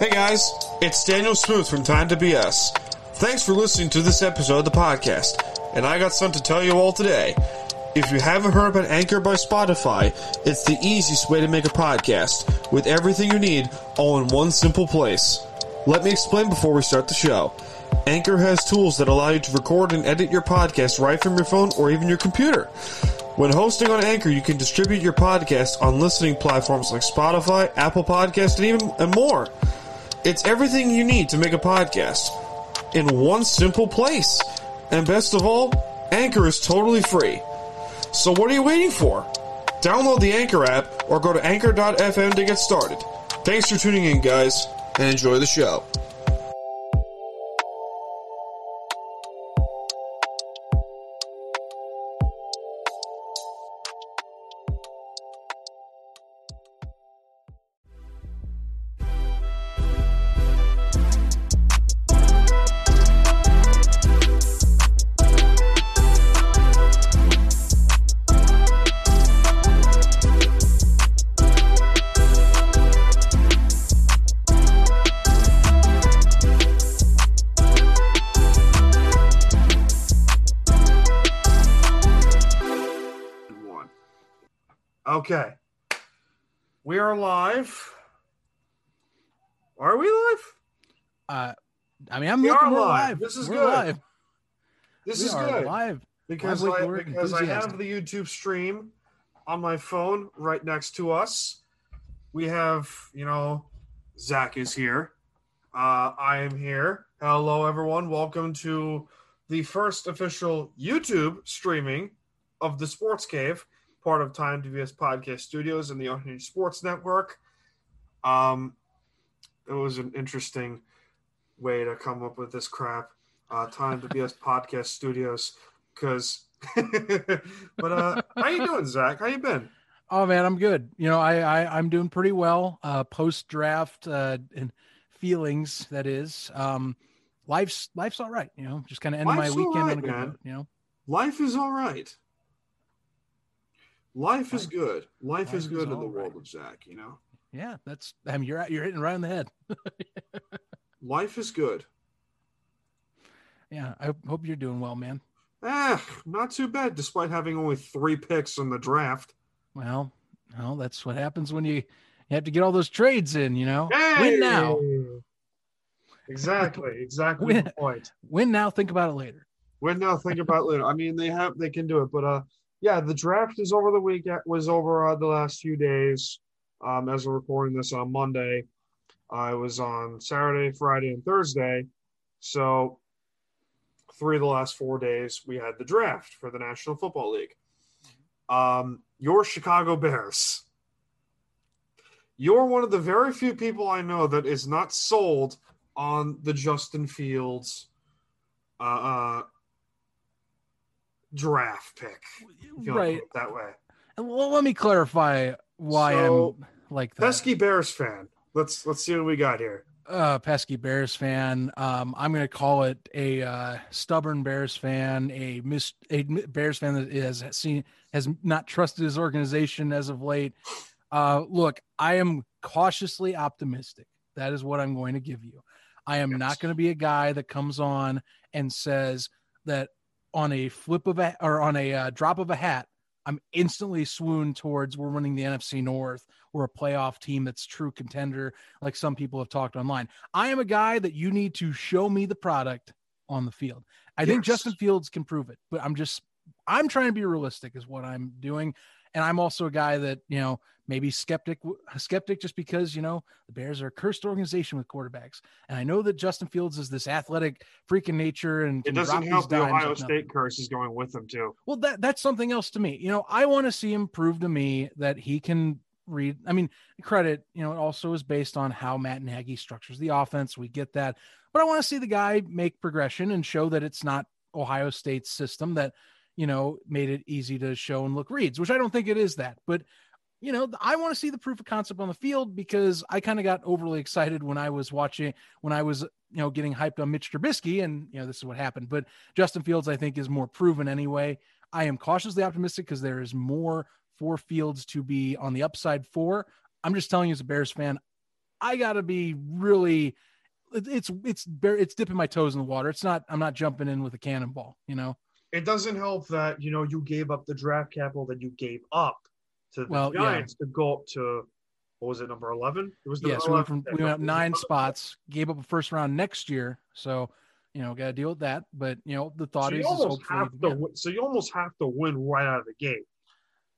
Hey guys, it's Daniel Smooth from Time to BS. Thanks for listening to this episode of the podcast, and I got something to tell you all today. If you haven't heard about Anchor by Spotify, it's the easiest way to make a podcast, with everything you need all in one simple place. Let me explain before we start the show. Anchor has tools that allow you to record and edit your podcast right from your phone or even your computer. When hosting on Anchor, you can distribute your podcast on listening platforms like Spotify, Apple Podcasts, and more. It's everything you need to make a podcast in one simple place. And best of all, Anchor is totally free. So what are you waiting for? Download the Anchor app or go to anchor.fm to get started. Thanks for tuning in, guys, and enjoy the show. Okay, we are live. Are we live? I'm looking live. This is good. Live because I have the YouTube stream on my phone right next to us. We have, Zach is here. I am here. Hello, everyone. Welcome to the first official YouTube streaming of the Sports Cave, part of Time to BS Podcast Studios and the Unhinged Sports Network. It was an interesting way to come up with this crap, Time to BS Podcast Studios, because – but how you doing, Zach? How you been? Oh, man, I'm good. I'm doing pretty well, post-draft and feelings, that is. Life's all right, just kind of ended my weekend on a good note, Life is all right. Life is good. Life is good in the world of Zach, Yeah, you're hitting right on the head. Life is good. Yeah, I hope you're doing well, man. Not too bad, despite having only 3 picks in the draft. Well, no, that's what happens when you have to get all those trades in, Hey! Win now. Exactly. Win, the point. Win now, think about it later. Win now, think about it later. I mean, they can do it, but yeah, the draft is over the week. It was over the last few days. As we're recording this on Monday, it was on Saturday, Friday, and Thursday. So 3 of the last 4 days, we had the draft for the National Football League. Your Chicago Bears. You're one of the very few people I know that is not sold on the Justin Fields draft pick, right? That way. And well, let me clarify why I'm like that. Pesky Bears fan. Let's see what we got here. Pesky Bears fan. I'm going to call it a stubborn Bears fan, a Bears fan that has not trusted his organization as of late. Look, I am cautiously optimistic. That is what I'm going to give you. I am not going to be a guy that comes on and says that on a flip of a, or on a drop of a hat, I'm instantly swooned towards we're winning the NFC North or a playoff team that's true contender, like some people have talked online. I am a guy that you need to show me the product on the field. I think Justin Fields can prove it, but I'm trying to be realistic is what I'm doing. And I'm also a guy that, you know, maybe skeptic just because, you know, the Bears are a cursed organization with quarterbacks. And I know that Justin Fields is this athletic freak in nature. And it doesn't help the Ohio State curse is going with him too. Well, that's something else to me. You know, I want to see him prove to me that he can read. I mean, credit, you know, it also is based on how Matt Nagy structures the offense. We get that, but I want to see the guy make progression and show that it's not Ohio State's system that, you know, made it easy to show and look reads, which I don't think it is that, but you know, I want to see the proof of concept on the field because I kind of got overly excited when I was watching, when I was, you know, getting hyped on Mitch Trubisky and, you know, this is what happened, but Justin Fields, I think is more proven anyway. I am cautiously optimistic because there is more for Fields to be on the upside for. I'm just telling you as a Bears fan, I gotta be really, it's dipping my toes in the water. It's not, I'm not jumping in with a cannonball, you know? It doesn't help that, you know, you gave up the draft capital that you gave up to the Giants to go up to, what was it, number 11? It was the we went up 9 spots, gave up a first round next year. So, you know, got to deal with that. But, you know, the thought is hopefully so you almost have to win right out of the gate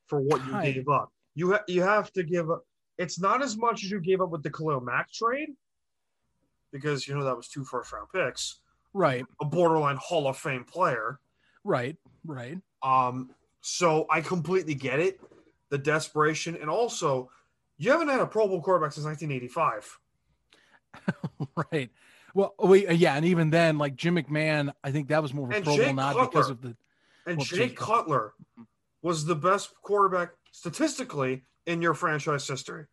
for what you gave up. You have to give up. It's not as much as you gave up with the Khalil Mack trade because, you know, that was 2 first round picks. Right. A borderline Hall of Fame player. Right. So I completely get it, the desperation. And also, you haven't had a Pro Bowl quarterback since 1985. Right. Well, and even then, like Jim McMahon, I think that was more of a Pro Bowl nod because of the – And Jay Cutler was the best quarterback statistically in your franchise history.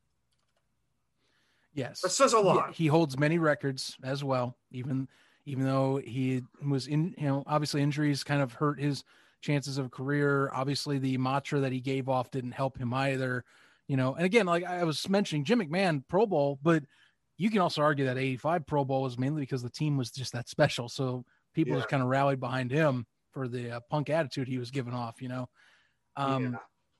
Yes. That says a lot. He holds many records as well, even though he was in, you know, obviously injuries kind of hurt his chances of a career. Obviously the mantra that he gave off didn't help him either, you know? And again, like I was mentioning Jim McMahon Pro Bowl, but you can also argue that 85 Pro Bowl was mainly because the team was just that special. So people just kind of rallied behind him for the punk attitude he was giving off, you know?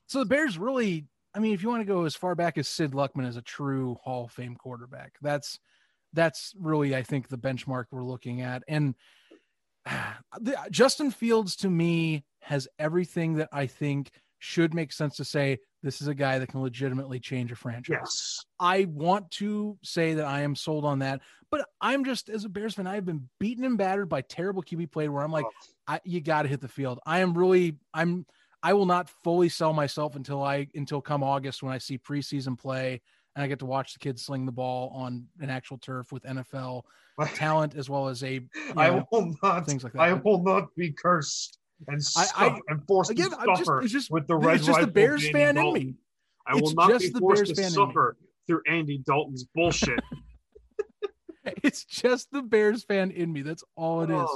So the Bears really, I mean, if you want to go as far back as Sid Luckman as a true Hall of Fame quarterback, that's really, I think, the benchmark we're looking at. And Justin Fields, to me, has everything that I think should make sense to say this is a guy that can legitimately change a franchise. Yes. I want to say that I am sold on that, but I'm just, as a Bears fan, I've been beaten and battered by terrible QB play where I'm like, you got to hit the field. I will not fully sell myself until come August when I see preseason play and I get to watch the kids sling the ball on an actual turf with NFL talent as well as things like that. I will not be cursed and forced to suffer with the red rifle. It's just the Bears fan in me. I will not be forced to suffer through Andy Dalton's bullshit. It's just the Bears fan in me. That's all it is.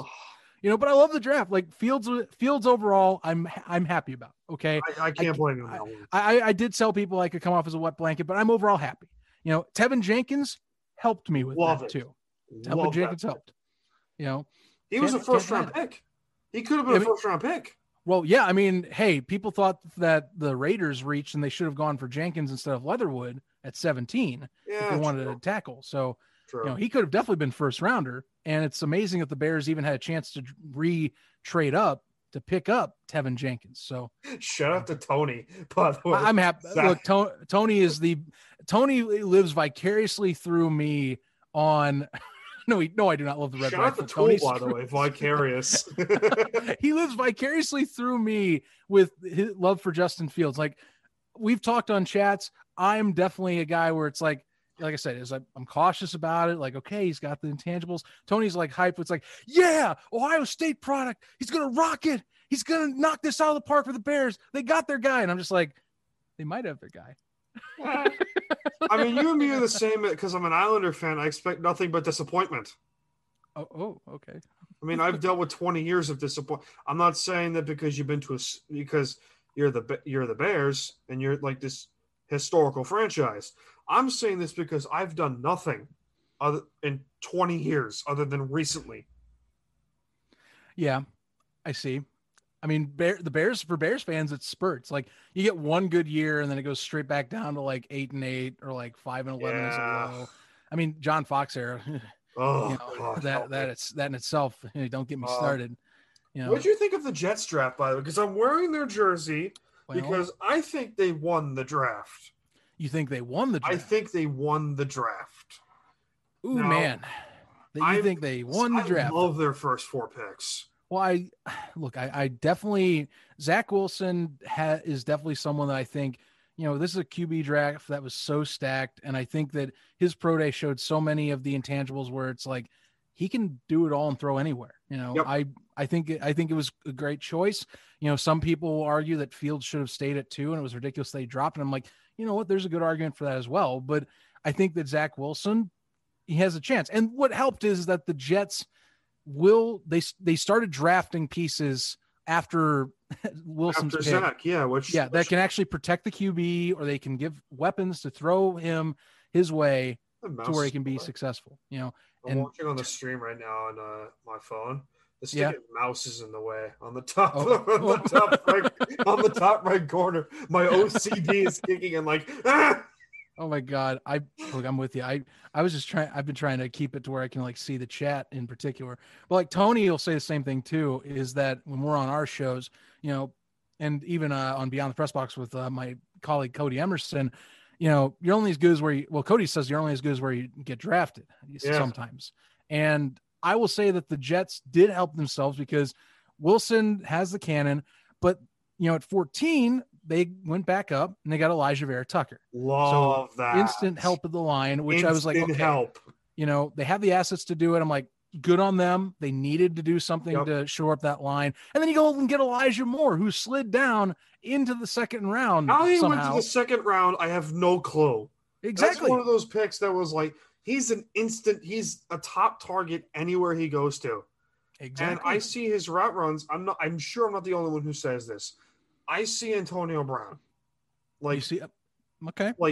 You know, but I love the draft. Like Fields overall, I'm happy about. Okay, I can't blame him. I did tell people I could come off as a wet blanket, but I'm overall happy. You know, Tevin Jenkins helped me with that too. Tevin Jenkins helped. You know, he was a first round pick. He could have been a first round pick. Well, yeah, I mean, hey, people thought that the Raiders reached and they should have gone for Jenkins instead of Leatherwood at 17. Yeah, they wanted a tackle, so. You know, he could have definitely been first rounder, and it's amazing that the Bears even had a chance to re-trade up to pick up Tevin Jenkins. So shout out to Tony. By the way, I'm happy. Look, Tony lives vicariously through me on. No, I do not love the red rifle. Tony, by the way, vicarious. He lives vicariously through me with his love for Justin Fields. Like we've talked on chats. I'm definitely a guy where it's like. Like I said, I'm cautious about it. Like, okay, he's got the intangibles. Tony's like hype. It's like, yeah, Ohio State product. He's going to rock it. He's going to knock this out of the park for the Bears. They got their guy. And I'm just like, they might have their guy. I mean, you and me are the same because I'm an Islander fan. I expect nothing but disappointment. Oh, okay. I mean, I've dealt with 20 years of disappointment. I'm not saying that because you're the Bears and you're like this historical franchise. I'm saying this because I've done nothing in 20 years other than recently. Yeah, I see. I mean, Bears fans, it's spurts. Like, you get one good year and then it goes straight back down to like 8-8 or like 5-11. Yeah. Is a low. I mean, John Fox era. Oh, you know, God, that in itself. Don't get me started. You know. What did you think of the Jets draft, by the way? Because I'm wearing their jersey because I think they won the draft. You think they won the draft? I think they won the draft. Ooh, now, man. You think they won the draft? I love their first four picks. Well, I definitely – Zach Wilson is definitely someone that I think – you know, this is a QB draft that was so stacked. And I think that his pro day showed so many of the intangibles where it's like, he can do it all and throw anywhere. You know, yep. I think it was a great choice. You know, some people argue that Fields should have stayed at 2 and it was ridiculous they dropped. And I'm like, you know what, there's a good argument for that as well. But I think that Zach Wilson, he has a chance. And what helped is that the Jets they started drafting pieces after Wilson's pick. Zach, which can actually protect the QB, or they can give weapons to throw him his way to where he can be successful. You know, I'm watching on the stream right now on my phone. The stick mouse is in the way on the top, on the top right corner. My OCD is kicking and like. Ah! Oh my God! I'm with you. I was just trying. I've been trying to keep it to where I can like see the chat in particular. But like Tony will say the same thing too. Is that when we're on our shows, you know, and even on Beyond the Press Box with my colleague Cody Emerson, you know, you're only as good as where you. Well, Cody says you're only as good as where you get drafted sometimes. And I will say that the Jets did help themselves because Wilson has the cannon, but you know, at 14. They went back up and they got Elijah Vera Tucker. Love that. Instant help of the line, which I was like, okay, help. You know, they have the assets to do it. I'm like, good on them. They needed to do something to shore up that line. And then you go and get Elijah Moore, who slid down into the second round. How he went to the second round, I have no clue. Exactly. That's one of those picks that was like, he's a top target anywhere he goes to. Exactly. And I see his route runs. I'm sure I'm not the only one who says this. I see Antonio Brown, like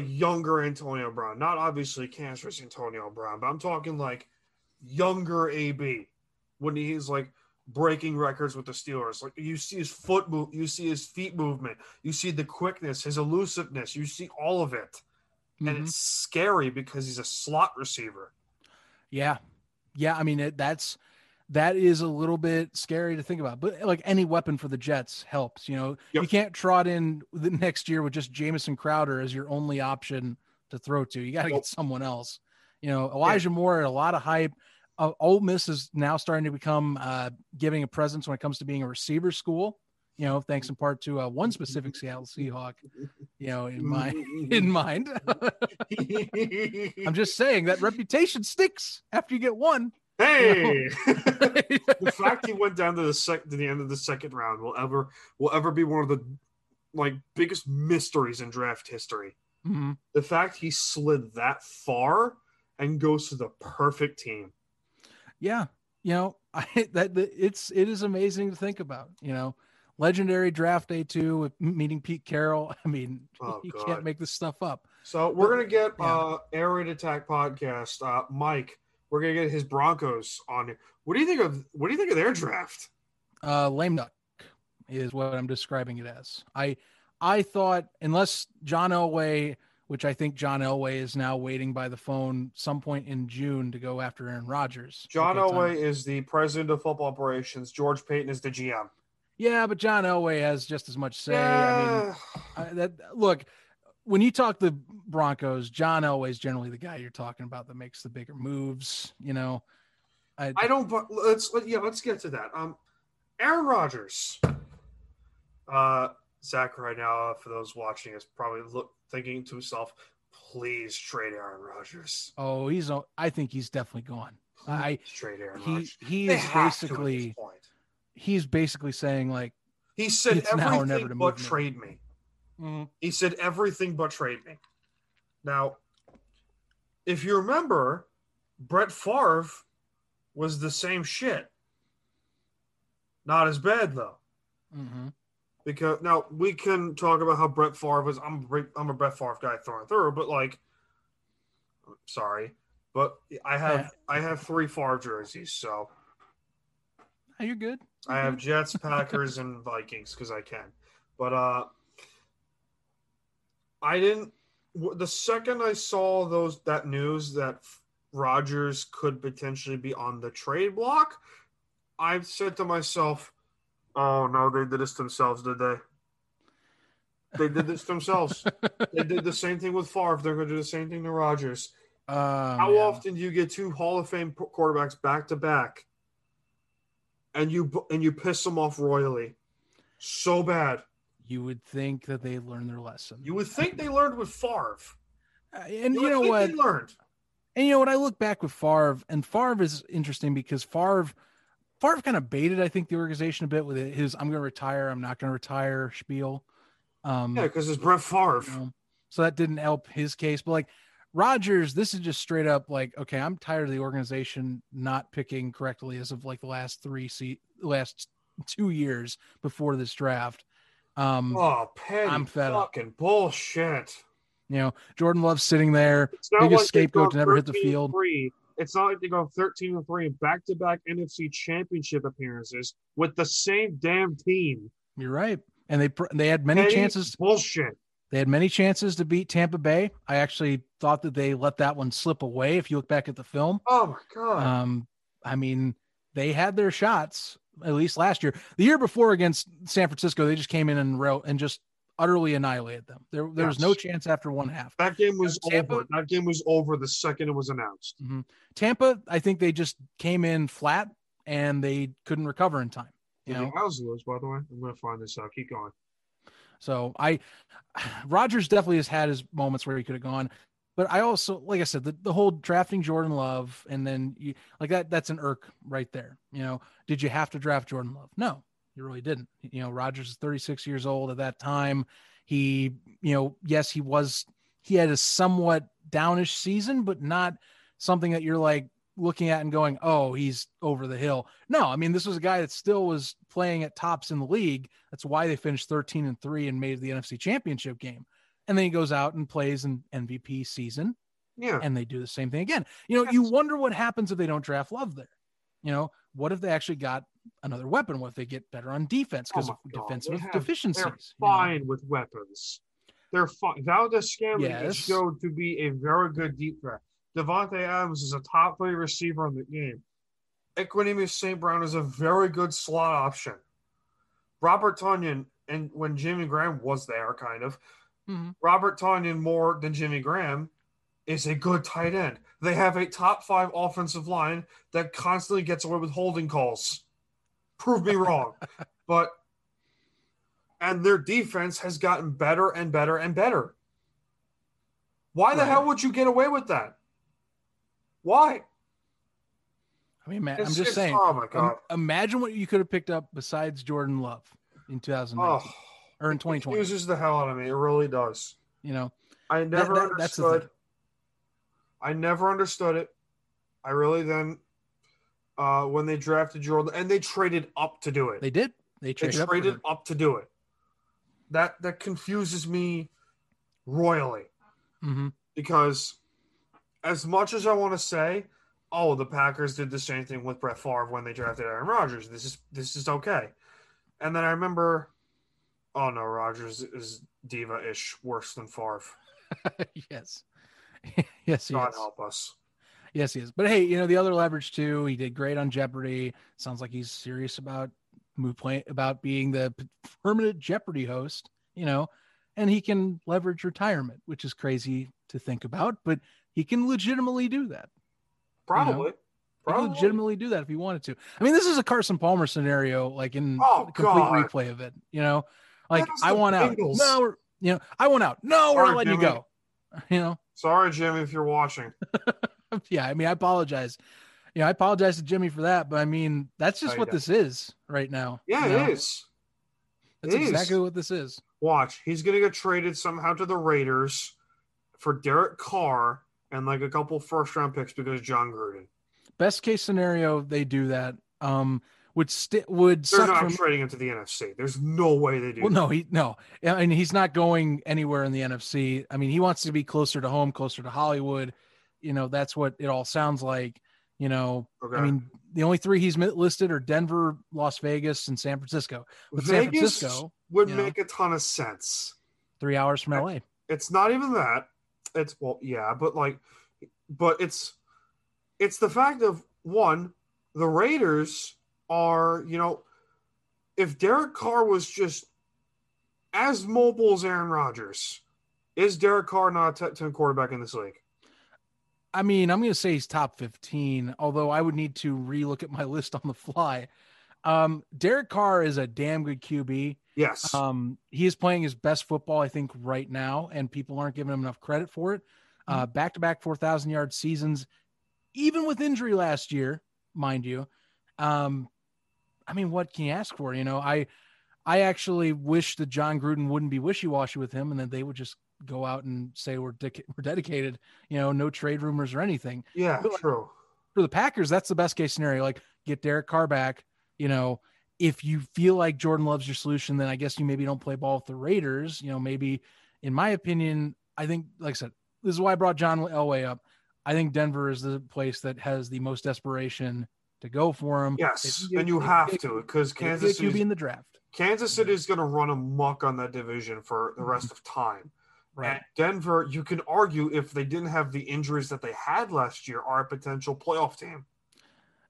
younger Antonio Brown, not obviously cancerous Antonio Brown, but I'm talking like younger AB when he's like breaking records with the Steelers. Like you see his you see his feet movement, you see the quickness, his elusiveness, you see all of it, and it's scary because he's a slot receiver. Yeah, yeah. I mean, that is a little bit scary to think about, but like any weapon for the Jets helps, you know, you can't trot in the next year with just Jamison Crowder as your only option to throw to. You got to get someone else, you know, Elijah Moore had a lot of hype. Ole Miss is now starting to become giving a presence when it comes to being a receiver school, you know, thanks in part to one specific Seattle Seahawk, you know, in mind, I'm just saying that reputation sticks after you get one. Hey, the fact he went down to to the end of the second round will ever be one of the like biggest mysteries in draft history. Mm-hmm. The fact he slid that far and goes to the perfect team. Yeah, you know, it is amazing to think about. You know, legendary draft day 2 with meeting Pete Carroll. I mean, you can't make this stuff up. So we're gonna get Air Raid Attack podcast, Mike. We're gonna get his Broncos on here. What do you think of their draft? Lame duck is what I'm describing it as. I thought unless John Elway, which I think John Elway is now waiting by the phone some point in June to go after Aaron Rodgers. John Elway is the president of football operations. George Payton is the GM. Yeah, but John Elway has just as much say. Yeah. I mean, look. When you talk the Broncos, John Elway's generally the guy you're talking about that makes the bigger moves. You know, I don't. But let's get to that. Aaron Rodgers, Zach right now for those watching is probably thinking to himself, "Please trade Aaron Rodgers." Oh, I think he's definitely gone. Trade Aaron Rodgers. He's basically saying like he said it's now or never to move trade me. Mm-hmm. He said everything but trade me. Now, if you remember, Brett Favre was the same shit. Not as bad, though. Mm-hmm. Because now we can talk about how Brett Favre was. I'm a Brett Favre guy through and through, but like, sorry, but I have three Favre jerseys. So you're good. I have Jets, Packers, and Vikings because I can. But I didn't. The second I saw that news that Rodgers could potentially be on the trade block, I said to myself, oh, no, they did this themselves, did they? They did this themselves. They did the same thing with Favre. They're going to do the same thing to Rodgers. How often do you get two Hall of Fame quarterbacks back-to-back and you piss them off royally? So bad. You would think that they learned their lesson. You would think they learned with Favre. And you know what? They learned. And you know what? I look back with Favre, and Favre is interesting because Favre kind of baited, I think, the organization a bit with his "I'm going to retire, I'm not going to retire" spiel. Because it's Brett Favre, you know, so that didn't help his case. But like Rodgers, this is just straight up like, okay, I'm tired of the organization not picking correctly as of like the last 2 years before this draft. I'm fed up. Fucking bullshit. You know, Jordan Love sitting there, biggest scapegoat to never hit the field. It's not like they go 13-3 back-to-back NFC Championship appearances with the same damn team. You're right, and they had many chances. Bullshit. They had many chances to beat Tampa Bay. I actually thought that they let that one slip away. If you look back at the film, oh my god. I mean, they had their shots at least last year. The year before against San Francisco, they just came in and row and just utterly annihilated them. There was no chance after one half. That game was over. That game was over the second it was announced. Mm-hmm. Tampa, I think they just came in flat and they couldn't recover in time. You know? I was loose, by the way. I'm going to find this out. Keep going. So Rodgers definitely has had his moments where he could have gone. But I also, like I said, the whole drafting Jordan Love and then you like that's an irk right there. You know, did you have to draft Jordan Love? No. You really didn't. You know, Rodgers is 36 years old at that time. He, you know, yes, he had a somewhat downish season, but not something that you're like looking at and going, oh, he's over the hill. No, I mean, this was a guy that still was playing at tops in the league. That's why they finished 13-3 and made the NFC Championship game. And then he goes out and plays an MVP season. Yeah. And they do the same thing again. You know, you wonder what happens if they don't draft Love there. You know, what if they actually got another weapon? What if they get better on defense because of defensive deficiencies? They're fine with weapons. They're fine. Valdez Scantling is showed to be a very good deep threat. Devontae Adams is a top three receiver in the game. Equanimeous St. Brown is a very good slot option. Robert Tonyan, and when Jimmy Graham was there, kind of, Robert Tonyan more than Jimmy Graham, is a good tight end. They have a top five offensive line that constantly gets away with holding calls. Prove me wrong. And their defense has gotten better and better and better. Why the hell would you get away with that? Why? I mean, man, I'm just saying, oh my God. Imagine what you could have picked up besides Jordan Love in 2019 or in 2020. It confuses the hell out of me. It really does. You know, I never understood. I never understood it. I really when they drafted Jordan, and they traded up to do it. They did. They traded up to do it. That confuses me royally. Mm-hmm. Because as much as I want to say, oh, the Packers did the same thing with Brett Favre when they drafted Aaron Rodgers. This is okay. And then I remember, oh, no, Rodgers is diva-ish, worse than Favre. Yes. Yes, he God is. Help us. Yes, he is. But hey, you know, the other leverage too. He did great on Jeopardy. Sounds like he's serious about being the permanent Jeopardy host. You know, and he can leverage retirement, which is crazy to think about, but he can legitimately do that. Probably, you know? Probably legitimately do that if he wanted to. I mean, this is a Carson Palmer scenario, like in complete replay of it. You know, like I want Bengals out. No, you know, I want out. No, we're not letting you go. You know. Sorry, Jimmy, if you're watching. Yeah, I mean, I apologize. You know, I apologize to Jimmy for that, but I mean, that's just what this is right now. Yeah, it is. That's exactly what this is. Watch, he's going to get traded somehow to the Raiders for Derek Carr and like a couple first-round picks because John Gruden. Best case scenario, they do that, would they're not trading him to the NFC. There's no way they do. Well, no. I mean, he's not going anywhere in the NFC. I mean, he wants to be closer to home, closer to Hollywood. You know, that's what it all sounds like. You know, okay. I mean, the only three he's listed are Denver, Las Vegas, and San Francisco. But Vegas San Francisco would make a ton of sense. 3 hours from LA. It's not even that. It's it's the fact of one, the Raiders are, you know, if Derek Carr was just as mobile as Aaron Rodgers, is Derek Carr not a top 10 quarterback in this league? I mean, I'm going to say he's top 15, although I would need to relook at my list on the fly. Derek Carr is a damn good QB. Yes. He is playing his best football, I think, right now, and people aren't giving him enough credit for it. Back-to-back 4,000-yard seasons, even with injury last year, mind you. I mean, what can you ask for? You know, I actually wish that John Gruden wouldn't be wishy-washy with him, and that they would just go out and say we're dedicated, you know, no trade rumors or anything. Yeah, but true. For the Packers, that's the best-case scenario. Like, get Derek Carr back, you know. If you feel like Jordan Love's your solution, then I guess you maybe don't play ball with the Raiders. You know, maybe, in my opinion, I think, like I said, this is why I brought John Elway up. I think Denver is the place that has the most desperation to go for him. Yes, and you have to, because Kansas City be in the draft. Kansas City is going to run amok on that division for the rest of time. Right. And Denver, you can argue, if they didn't have the injuries that they had last year, are a potential playoff team.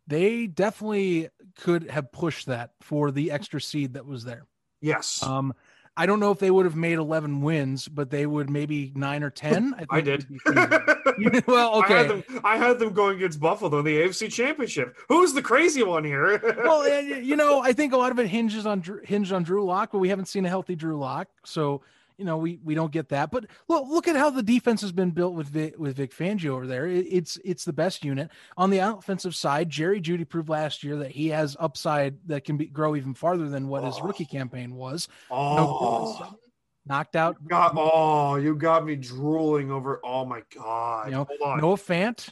They definitely could have pushed that for the extra seed that was there. Yes. I don't know if they would have made 11 wins, but they would maybe 9 or 10. I did. Well, okay. I had them going against Buffalo in the AFC Championship. Who's the crazy one here? Well, you know, I think a lot of it hinged on Drew Lock, but we haven't seen a healthy Drew Lock, so you know we don't get that. But look at how the defense has been built with Vic Fangio over there. It's the best unit on the offensive side. Jerry Judy proved last year that he has upside that can grow even farther than what his rookie campaign was. No, knocked out. You got me drooling over. Oh my God. You know, Noah Fant.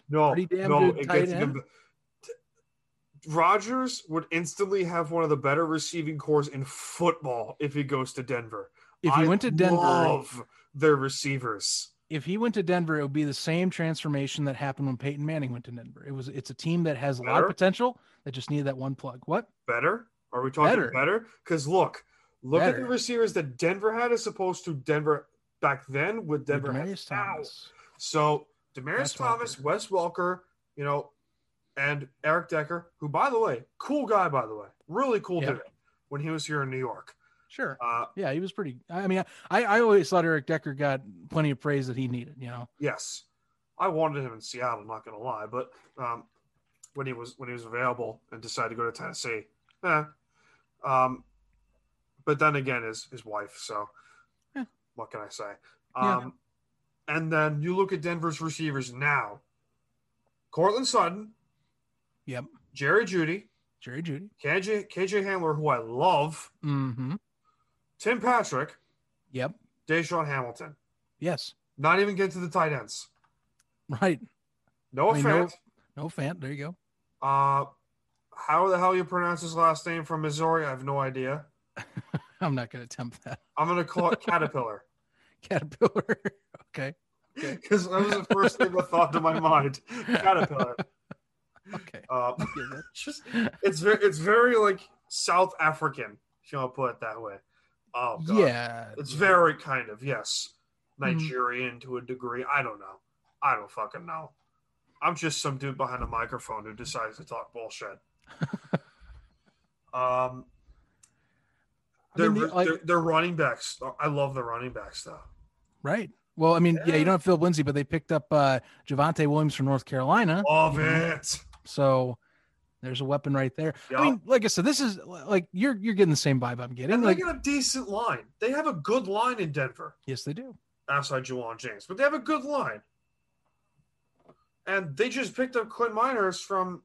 Rodgers would instantly have one of the better receiving cores in football if he goes to Denver. If he went to Denver, love their receivers. If he went to Denver, it would be the same transformation that happened when Peyton Manning went to Denver. It's a team that has a lot of potential that just needed that one plug. What? Better? Are we talking better? Because look at the receivers that Denver had as opposed to Denver back then with Denver has now. So Demaryius Thomas, Wes Welker, you know, and Eric Decker, who, by the way, cool guy, really cool dude when he was here in New York. Sure. Yeah, he was pretty. I mean, I always thought Eric Decker got plenty of praise that he needed, you know? Yes. I wanted him in Seattle, I'm not going to lie, but when he was available and decided to go to Tennessee, but then again, his wife. So what can I say? And then you look at Denver's receivers now, Courtland Sutton. Yep. Jerry Judy. KJ Hamler, who I love. Mm-hmm. Tim Patrick. Yep. Deshaun Hamilton. Yes. Not even get to the tight ends. Right. Noah Fant. No Fant. There you go. How the hell you pronounce his last name from Missouri? I have no idea. I'm not going to attempt that. I'm going to call it Caterpillar. Caterpillar. Okay. Because that was the first thing that thought to my mind. Caterpillar. Okay. It's very like South African, if you want to put it that way. Oh God. Yeah. It's very kind of, yes, Nigerian to a degree. I don't know. I don't fucking know. I'm just some dude behind a microphone who decides to talk bullshit. They're running backs. I love the running backs though. Right. Well, I mean, you don't have Philip Lindsay, but they picked up Javonte Williams from North Carolina. Love it. So there's a weapon right there. Yep. I mean, like I said, this is like you're getting the same vibe I'm getting. And they got a decent line. They have a good line in Denver. Yes, they do. Outside Juwan James, but they have a good line. And they just picked up Quinn Miners from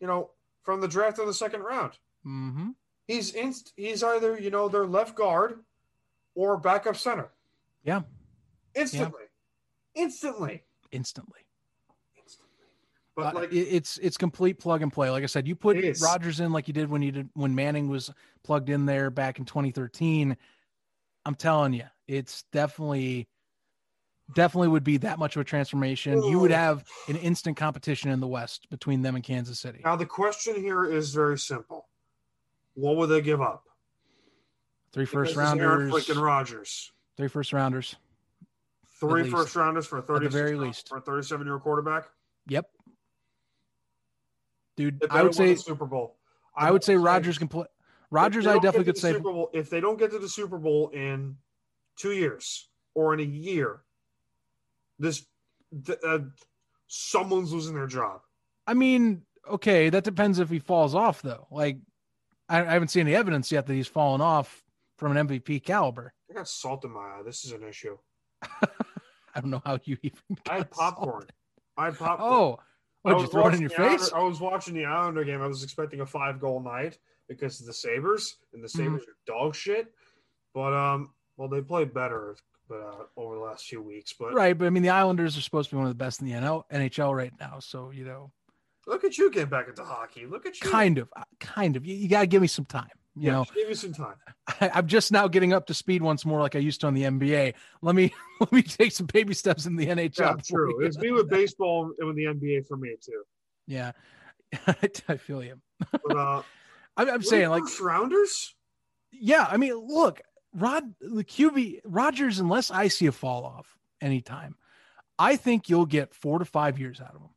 the draft in the second round. Mm-hmm. He's either their left guard or backup center. Yeah. Instantly. But like it's complete plug and play. Like I said, you put Rodgers in like you did when Manning was plugged in there back in 2013. I'm telling you, it's definitely would be that much of a transformation. You would have an instant competition in the West between them and Kansas City. Now the question here is very simple: what would they give up? Three first rounders. Three first rounders for a 37-year quarterback. Yep. Dude, I would say Super Bowl. I would say Rodgers can play. Rodgers, I definitely could say Super Bowl. If they don't get to the Super Bowl in 2 years or in a year, someone's losing their job. I mean, okay, that depends if he falls off though. Like, I haven't seen any evidence yet that he's fallen off from an MVP caliber. I got salt in my eye. This is an issue. I don't know how you even. I had popcorn. Oh, what, did you throw it in your face? I was watching the Islander game. I was expecting a 5-goal night because of the Sabres, and the Sabres are dog shit. But they played better over the last few weeks. But right, but I mean, the Islanders are supposed to be one of the best in the NHL right now. So you know, look at you getting back into hockey. Look at you. Kind of. You gotta give me some time. You know, give me some time. I'm just now getting up to speed once more, like I used to on the NBA. Let me take some baby steps in the NHL. Yeah, true. It's me with baseball and with the NBA for me too. Yeah, I feel you. But, I'm saying like first rounders. Yeah, I mean, look, Rodgers. Unless I see a fall off anytime, I think you'll get 4 to 5 years out of him.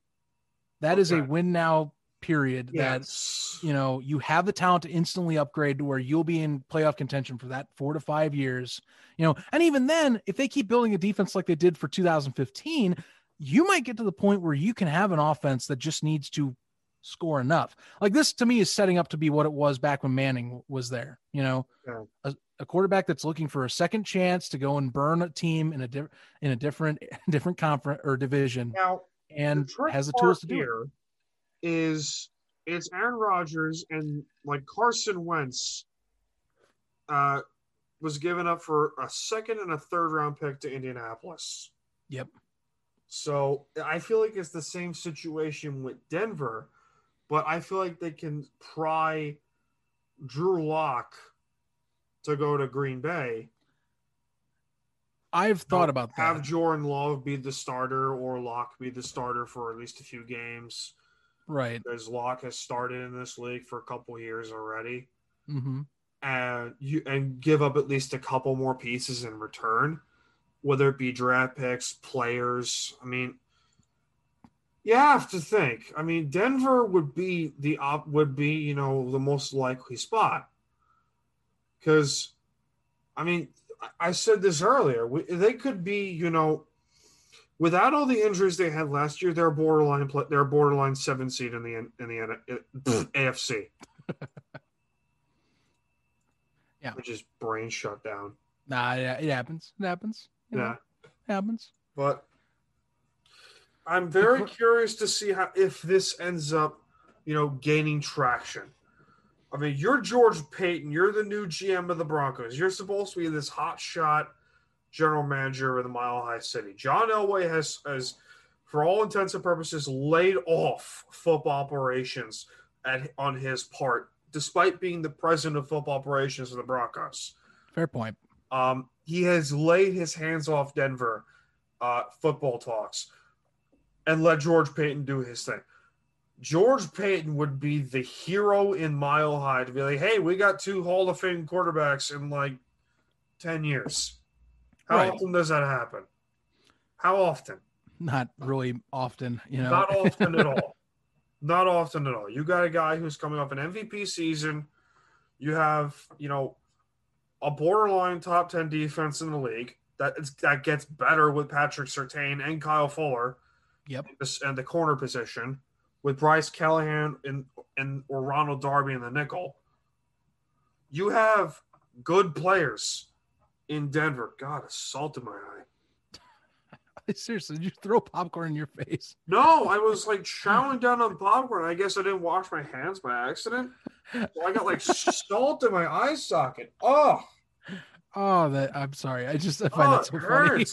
That is a win now. Period. Yes. That, you know, you have the talent to instantly upgrade to where you'll be in playoff contention for that 4 to 5 years, you know, and even then, if they keep building a defense like they did for 2015, you might get to the point where you can have an offense that just needs to score enough. Like this to me is setting up to be what it was back when Manning was there, you know, a quarterback that's looking for a second chance to go and burn a team in a different conference or division now, and has the tools to do it. It's Aaron Rodgers and like Carson Wentz was given up for a second and a third round pick to Indianapolis. Yep. So I feel like it's the same situation with Denver, but I feel like they can pry Drew Lock to go to Green Bay. I've thought about that. Have Jordan Love be the starter or Lock be the starter for at least a few games. Right. Because Locke has started in this league for a couple years already. Mm-hmm. And give up at least a couple more pieces in return, whether it be draft picks, players. I mean, you have to think. I mean, Denver would be the most likely spot. Because, I mean, I said this earlier. They could be, you know, without all the injuries they had last year, they're borderline 7 seed in the AFC. Yeah, which is brain shut down. Nah, yeah, it happens. It happens. It happens. But I'm very curious to see if this ends up, you know, gaining traction. I mean, you're George Payton. You're the new GM of the Broncos. You're supposed to be this hot shot general manager of the Mile High City. John Elway has, for all intents and purposes, laid off football operations on his part, despite being the president of football operations of the Broncos. Fair point. He has laid his hands off Denver football talks and let George Payton do his thing. George Payton would be the hero in Mile High to be like, hey, we got 2 Hall of Fame quarterbacks in like 10 years. How often does that happen? How often? Not really often, you know. Not often at all. Not often at all. You got a guy who's coming off an MVP season. You have, you know, a borderline top 10 defense in the league that gets better with Patrick Surtain and Kyle Fuller. Yep. And the corner position with Bryce Callahan or Ronald Darby in the nickel. You have good players in Denver. God, a salt in my eye. Seriously, did you throw popcorn in your face? No, I was like chowing down on popcorn. I guess I didn't wash my hands by accident. So I got like salt in my eye socket. Oh, I'm sorry. I just find that so funny.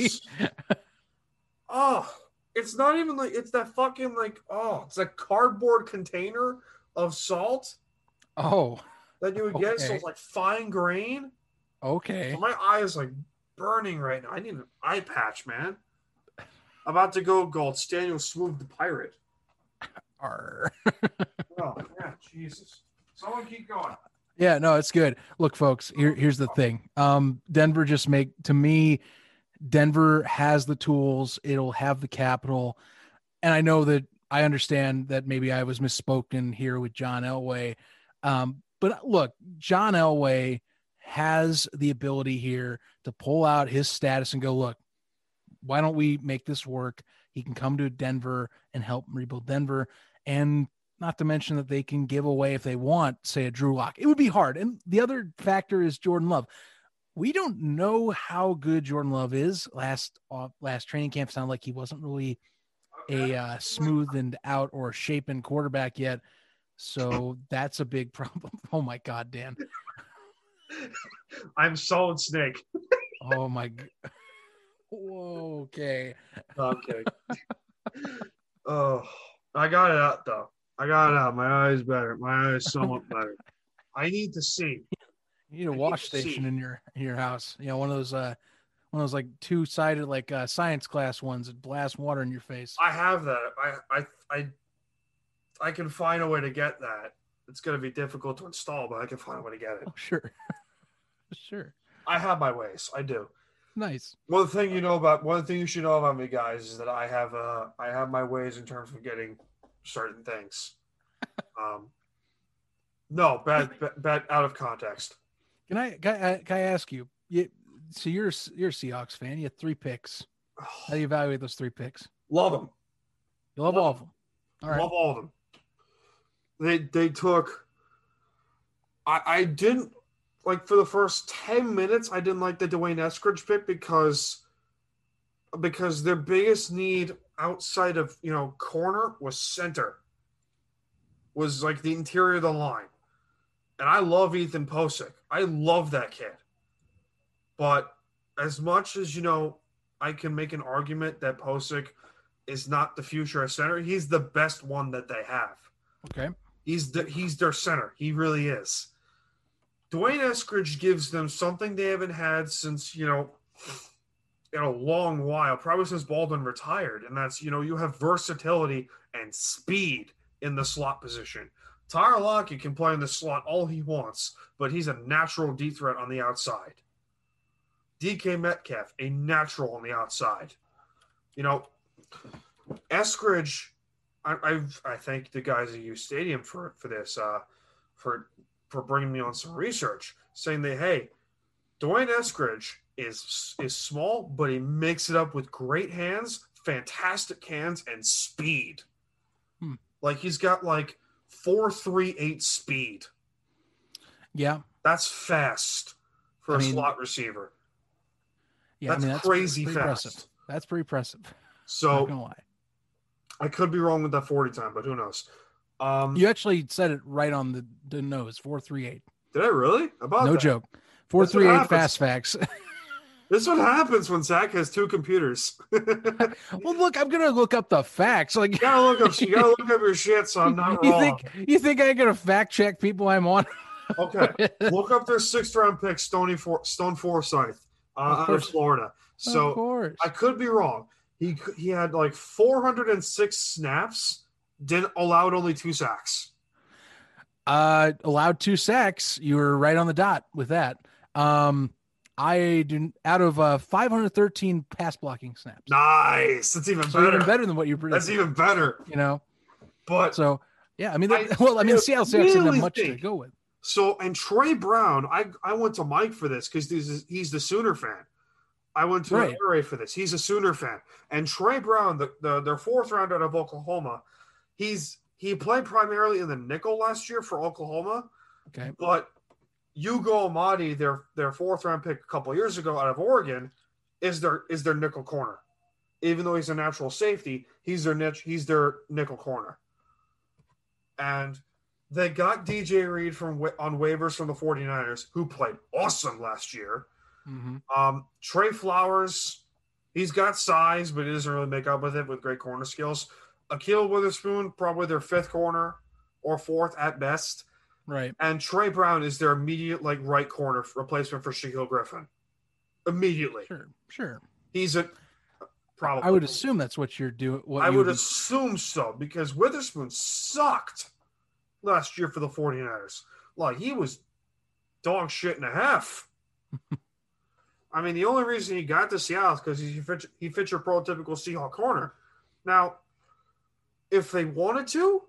Oh, It's not even like it's that fucking like it's a cardboard container of salt. Oh, that you would get. So it's like fine grain. Okay. So my eye is like burning right now. I need an eye patch, man. About to go gold. Staniel Smooth the pirate. Arr. Oh yeah, Jesus! Someone keep going. Yeah, no, it's good. Look, folks, here's the thing. Denver just Denver has the tools. It'll have the capital. And I know that I understand that maybe I was misspoken here with John Elway. But look, John Elway has the ability here to pull out his status and go, look, why don't we make this work? He can come to Denver and help rebuild Denver. And not to mention that they can give away, if they want, say a Drew Lock. It would be hard. And the other factor is Jordan Love. We don't know how good Jordan Love is. Last training camp sounded like he wasn't really a smoothed out or shapen quarterback yet. So that's a big problem. Oh, my God, Dan. I'm Solid Snake. Oh, my God. Whoa, okay. Okay. Oh, I got it out, though. I got it out. My eye's better. My eye's somewhat better. I need to see. You need a wash station in your house. You know, one of those like two-sided like science class ones that blast water in your face. I have that. I can find a way to get that. It's going to be difficult to install, but I can find a way to get it. Oh, sure. Sure. I have my ways. I do. Nice. One thing you should know about me, guys, is that I have my ways in terms of getting certain things. No, bad out of context. Can I ask you? So you're a Seahawks fan. You had three picks. How do you evaluate those three picks? Love them. You love all of them. All right. Love all of them. They took. I didn't like for the first 10 minutes. I didn't like the Dwayne Eskridge pick because their biggest need outside of corner was center. Was like the interior of the line. And I love Ethan Posick. I love that kid. But as much as, I can make an argument that Posick is not the future of center, he's the best one that they have. Okay. He's their center. He really is. Dwayne Eskridge gives them something they haven't had since, in a long while, probably since Baldwin retired. And that's, you have versatility and speed in the slot position. Tyler Lockett can play in the slot all he wants, but he's a natural D threat on the outside. DK Metcalf, a natural on the outside. Eskridge, I thank the guys at U Stadium for this, for bringing me on some research, saying that, hey, Dwayne Eskridge is small, but he makes it up with great hands, fantastic hands, and speed. Like, he's got, 4.38 speed. Yeah. That's fast for a slot receiver. Yeah, that's crazy fast. Impressive. That's pretty impressive. So, I'm not gonna lie. I could be wrong with that 40 time, but who knows? You actually said it right on the nose, 4.38. Did I really? No joke. 4.38 fast facts. This is what happens when Zach has two computers. Well, look, I'm gonna look up the facts. Like, you gotta look up your shit, so I'm not wrong. You think I gotta fact check people I'm on? Okay, look up their 6th round pick, Stone Forsythe, out of Florida. So I could be wrong. He had 406 snaps, allowed only 2 sacks. Allowed 2 sacks. You were right on the dot with that. Out of 513 pass blocking snaps. Nice. That's even better. Even better than what you predicted. That's even better. But so yeah, Seattle Seahawks didn't have much to go with. So, and Troy Brown, I went to Mike for this because he's the Sooner fan. I went to Larry for this. He's a Sooner fan. And Troy Brown, their 4th round out of Oklahoma, he played primarily in the nickel last year for Oklahoma. Okay, but Ugo Amadi, their 4th round pick a couple years ago out of Oregon, is their nickel corner. Even though he's a natural safety, he's their nickel corner. And they got DJ Reed on waivers from the 49ers, who played awesome last year. Mm-hmm. Trey Flowers, He's got size, but he doesn't really make up with it with great corner skills. Ahkel Witherspoon, probably their fifth corner or fourth at best. Right. And Trey Brown is their immediate, like, right corner replacement for Shaquille Griffin. Immediately. Sure. He's a problem. I would assume that's what you're doing. I would assume so, because Witherspoon sucked last year for the 49ers. Like, he was dog shit and a half. I mean, the only reason he got to Seattle is because he fits your prototypical Seahawk corner. Now, if they wanted to,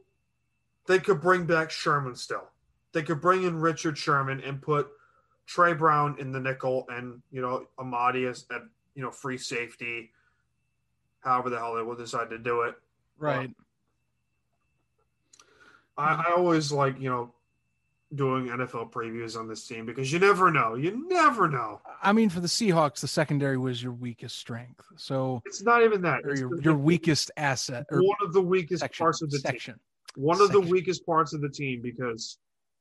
they could bring back Sherman still. They could bring in Richard Sherman and put Trey Brown in the nickel and, you know, Amadi as at, you know, free safety, however the hell they will decide to do it. Right. I always like, you know, doing NFL previews on this team because you never know. You never know. I mean, for the Seahawks, the secondary was your weakest strength. So it's not even that. Or your weakest asset. Or one of the weakest parts of the team. One of the weakest parts of the team because,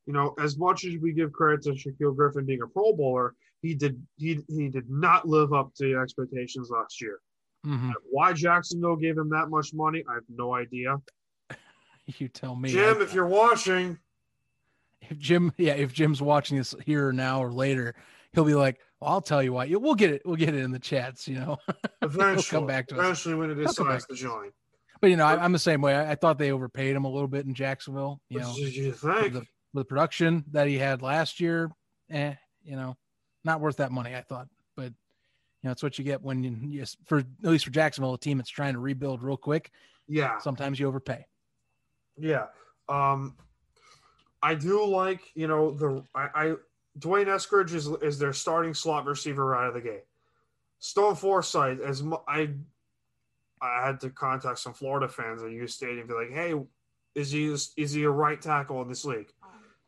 you know, as much as we give credit to Shaquille Griffin being a Pro Bowler, he did not live up to expectations last year. Mm-hmm. Why Jacksonville gave him that much money, I have no idea. You tell me. Jim, if you're watching. If Jim's watching this here or now or later, he'll be like, well, I'll tell you why. We'll get it in the chats, you know. Eventually. Come back to eventually us. When it decides to join. But, you know, I'm the same way. I thought they overpaid him a little bit in Jacksonville. You know, the production that he had last year, you know, not worth that money, I thought. But, you know, it's what you get when you at least for Jacksonville, a team that's trying to rebuild real quick. Yeah. Sometimes you overpay. Yeah. I do like, you know, Dwayne Eskridge is their starting slot receiver right out of the gate. Stone Forsythe, I had to contact some Florida fans at U Stadium and be like, hey, is he a right tackle in this league?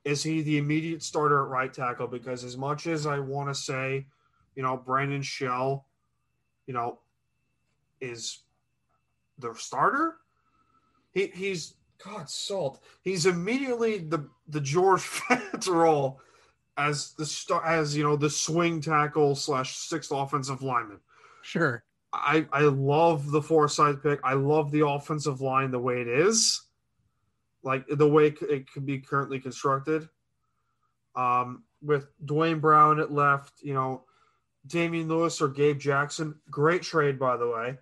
Is he the immediate starter at right tackle? Because as much as I want to say, you know, Brandon Shell, you know, is the starter, he's God, salt. He's immediately the George Fant role as you know, the swing tackle / sixth offensive lineman. Sure. I love the Forsythe pick. I love the offensive line the way it is, like the way it could be currently constructed. With Dwayne Brown at left, you know, Damian Lewis or Gabe Jackson, great trade by the way.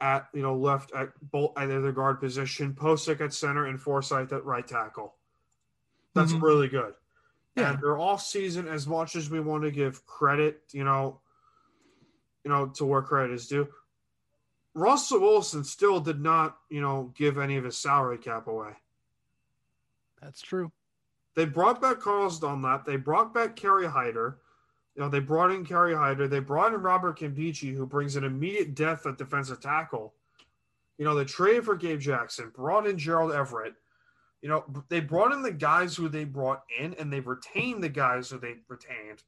At, you know, left at both either the guard position, Posick at center, and Forsythe at right tackle. That's really good. Yeah. And their offseason, as much as we want to give credit, you know, to where credit is due, Russell Wilson still did not, you know, give any of his salary cap away. That's true. They brought back Carlos Dunlap. They brought back Kerry Hyder. You know, they brought in Kerry Hyder. They brought in Robert Kimbichi, who brings an immediate depth at defensive tackle. You know, they traded for Gabe Jackson, brought in Gerald Everett. You know, they brought in the guys who they brought in, and they retained the guys who they retained.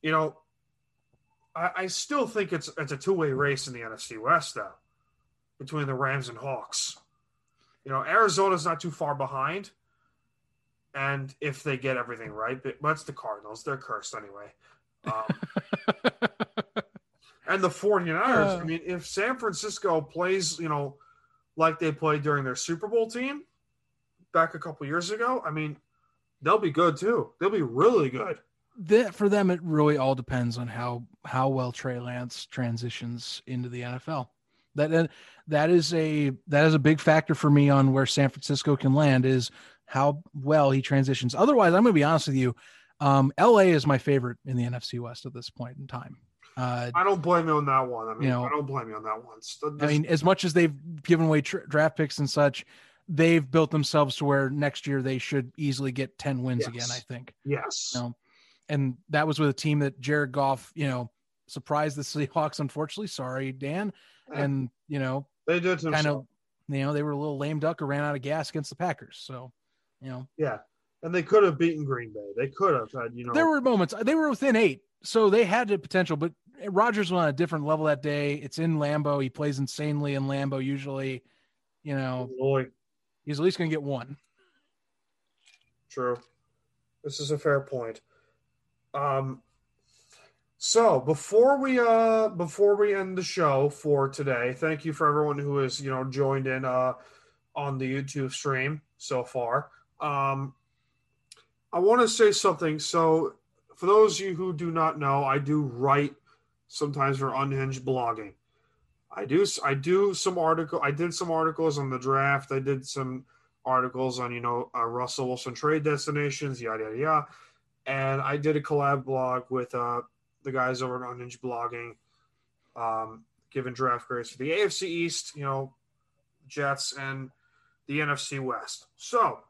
You know, I still think it's a two-way race in the NFC West, though, between the Rams and Hawks. You know, Arizona's not too far behind. And if they get everything right, but that's the Cardinals. They're cursed anyway. And the 49ers, I mean, if San Francisco plays, you know, like they played during their Super Bowl team back a couple years ago, I mean, they'll be good too. They'll be really good. For them, it really all depends on how well Trey Lance transitions into the NFL. That is a big factor for me on where San Francisco can land is how well he transitions. Otherwise, I'm going to be honest with you. LA is my favorite in the NFC West at this point in time. I don't blame you on that one. I mean, you know, I don't blame you on that one. I mean, as much as they've given away draft picks and such, they've built themselves to where next year they should easily get 10 wins again, I think. Yes. You know? And that was with a team that Jared Goff, you know, surprised the Seahawks, unfortunately. Sorry, Dan. And, you know, they did kind of, you know, they were a little lame duck or ran out of gas against the Packers. So, you know, yeah, and they could have beaten Green Bay. They could have had, you know, there were moments they were within 8, so they had the potential. But Rodgers was on a different level that day. It's in Lambeau. He plays insanely in Lambeau usually. You know, he's at least going to get one. True, this is a fair point. So before we end the show for today, thank you for everyone who has, joined in on the YouTube stream so far. I want to say something. So for those of you who do not know, I do write sometimes for Unhinged Blogging. I did some articles on the draft. I did some articles on, Russell Wilson trade destinations, yada, yada, yada. And I did a collab blog with the guys over at Unhinged Blogging, giving draft grades for the AFC East, Jets, and the NFC West. So,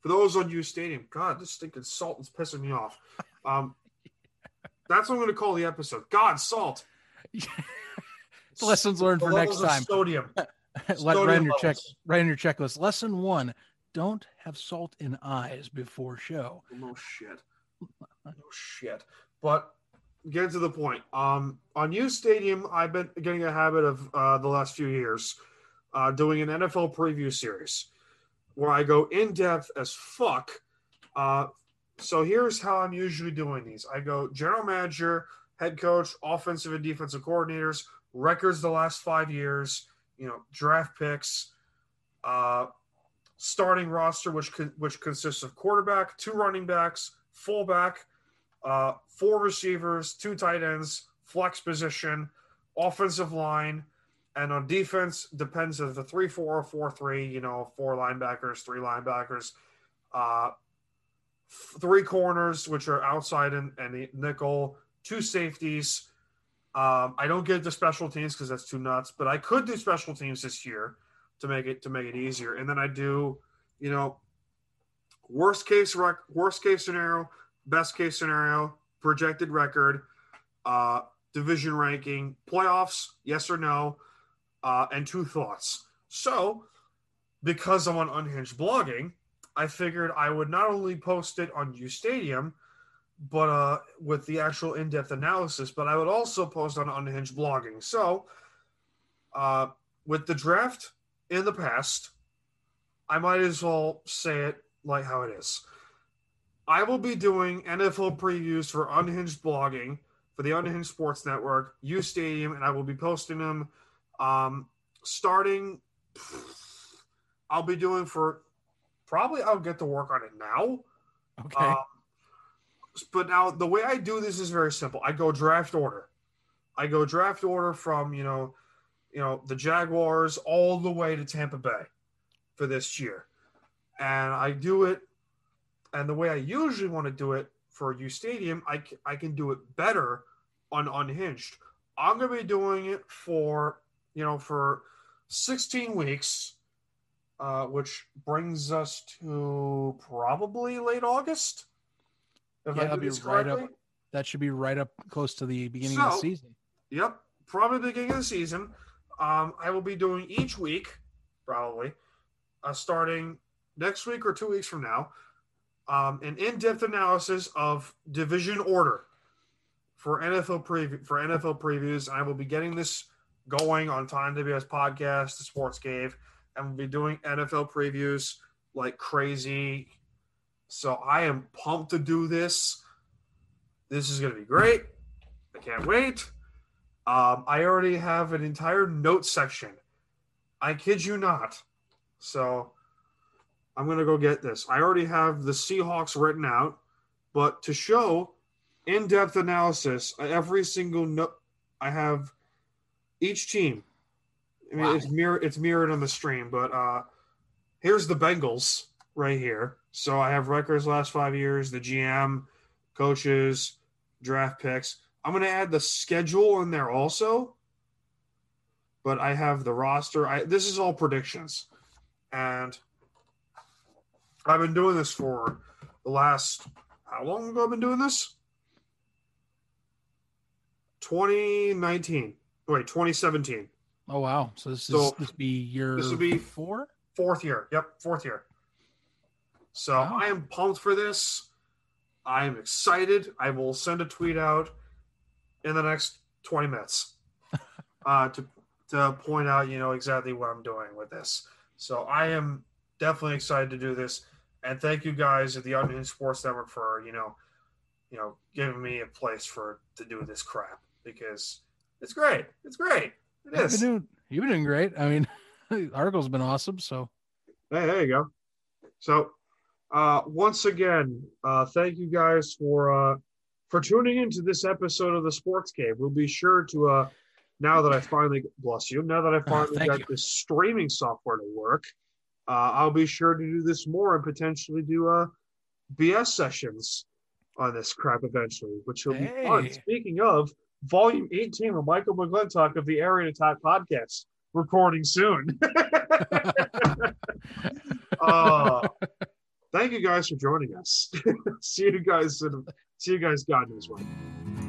for those on U Stadium, God, this stinking salt is pissing me off. That's what I'm going to call the episode. God, salt. Lessons learned for next time. Sodium. Write on your checklist. Lesson 1, don't have salt in eyes before show. No shit. But getting to the point, on U Stadium, I've been getting a habit of the last few years doing an NFL preview series where I go in depth as fuck. So here's how I'm usually doing these. I go general manager, head coach, offensive and defensive coordinators, records the last 5 years, draft picks, starting roster, which consists of quarterback, 2 running backs, fullback, 4 receivers, 2 tight ends, flex position, offensive line, and on defense depends on the 3-4 or 4-3, 4 linebackers, 3 linebackers, 3 corners, which are outside and the nickel, 2 safeties. I don't get the special teams because that's too nuts, but I could do special teams this year to make it easier. And then I do, worst case scenario, best case scenario, projected record, division ranking, playoffs, yes or no, and 2 thoughts. So because I'm on Unhinged Blogging, I figured I would not only post it on U Stadium, but with the actual in-depth analysis, but I would also post on Unhinged Blogging. So with the draft in the past, I might as well say it like how it is. I will be doing NFL previews for Unhinged Blogging for the Unhinged Sports Network, U Stadium, and I will be posting them starting. I'll be doing for probably, I'll get to work on it now. Okay. But now the way I do this is very simple. I go draft order. I go draft order from, the Jaguars all the way to Tampa Bay for this year. And I do it. And the way I usually want to do it for U Stadium, I can do it better on Unhinged. I'm going to be doing it for 16 weeks, which brings us to probably late August. That should be right up close to the beginning of the season. Yep, probably the beginning of the season. I will be doing each week, probably, starting next week or 2 weeks from now, an in-depth analysis of division order for NFL previews. I will be getting this going on Time WS Podcast, the Sports Cave, and we'll be doing NFL previews like crazy. So I am pumped to do this. This is going to be great. I can't wait. I already have an entire note section. I kid you not. So I'm going to go get this. I already have the Seahawks written out, but to show in-depth analysis, every single note I have each team. I mean, wow. It's mirrored on the stream, but here's the Bengals right here. So I have records last 5 years, the GM, coaches, draft picks. I'm going to add the schedule in there also, but I have the roster. This is all predictions, and I've been doing this for the last – how long ago I've been doing this? 2017. Oh, wow. So this would be four? Fourth year. Yep, fourth year. So wow. I am pumped for this. I am excited. I will send a tweet out in the next 20 minutes to point out, exactly what I'm doing with this. So I am definitely excited to do this. And thank you guys at the Unhinged Sports Network for, you know, giving me a place for to do this crap because it's great. It's great. It is. You've been doing great. I mean, the article's been awesome. So hey, there you go. So once again, thank you guys for tuning into this episode of the Sports Cave. We'll be sure to now that I finally got this streaming software to work, I'll be sure to do this more and potentially do BS sessions on this crap eventually, which will be fun. Speaking of, Volume 18 with Michael McClintock of the Area Talk Podcast, recording soon. Thank you guys for joining us. See you guys. God knows when.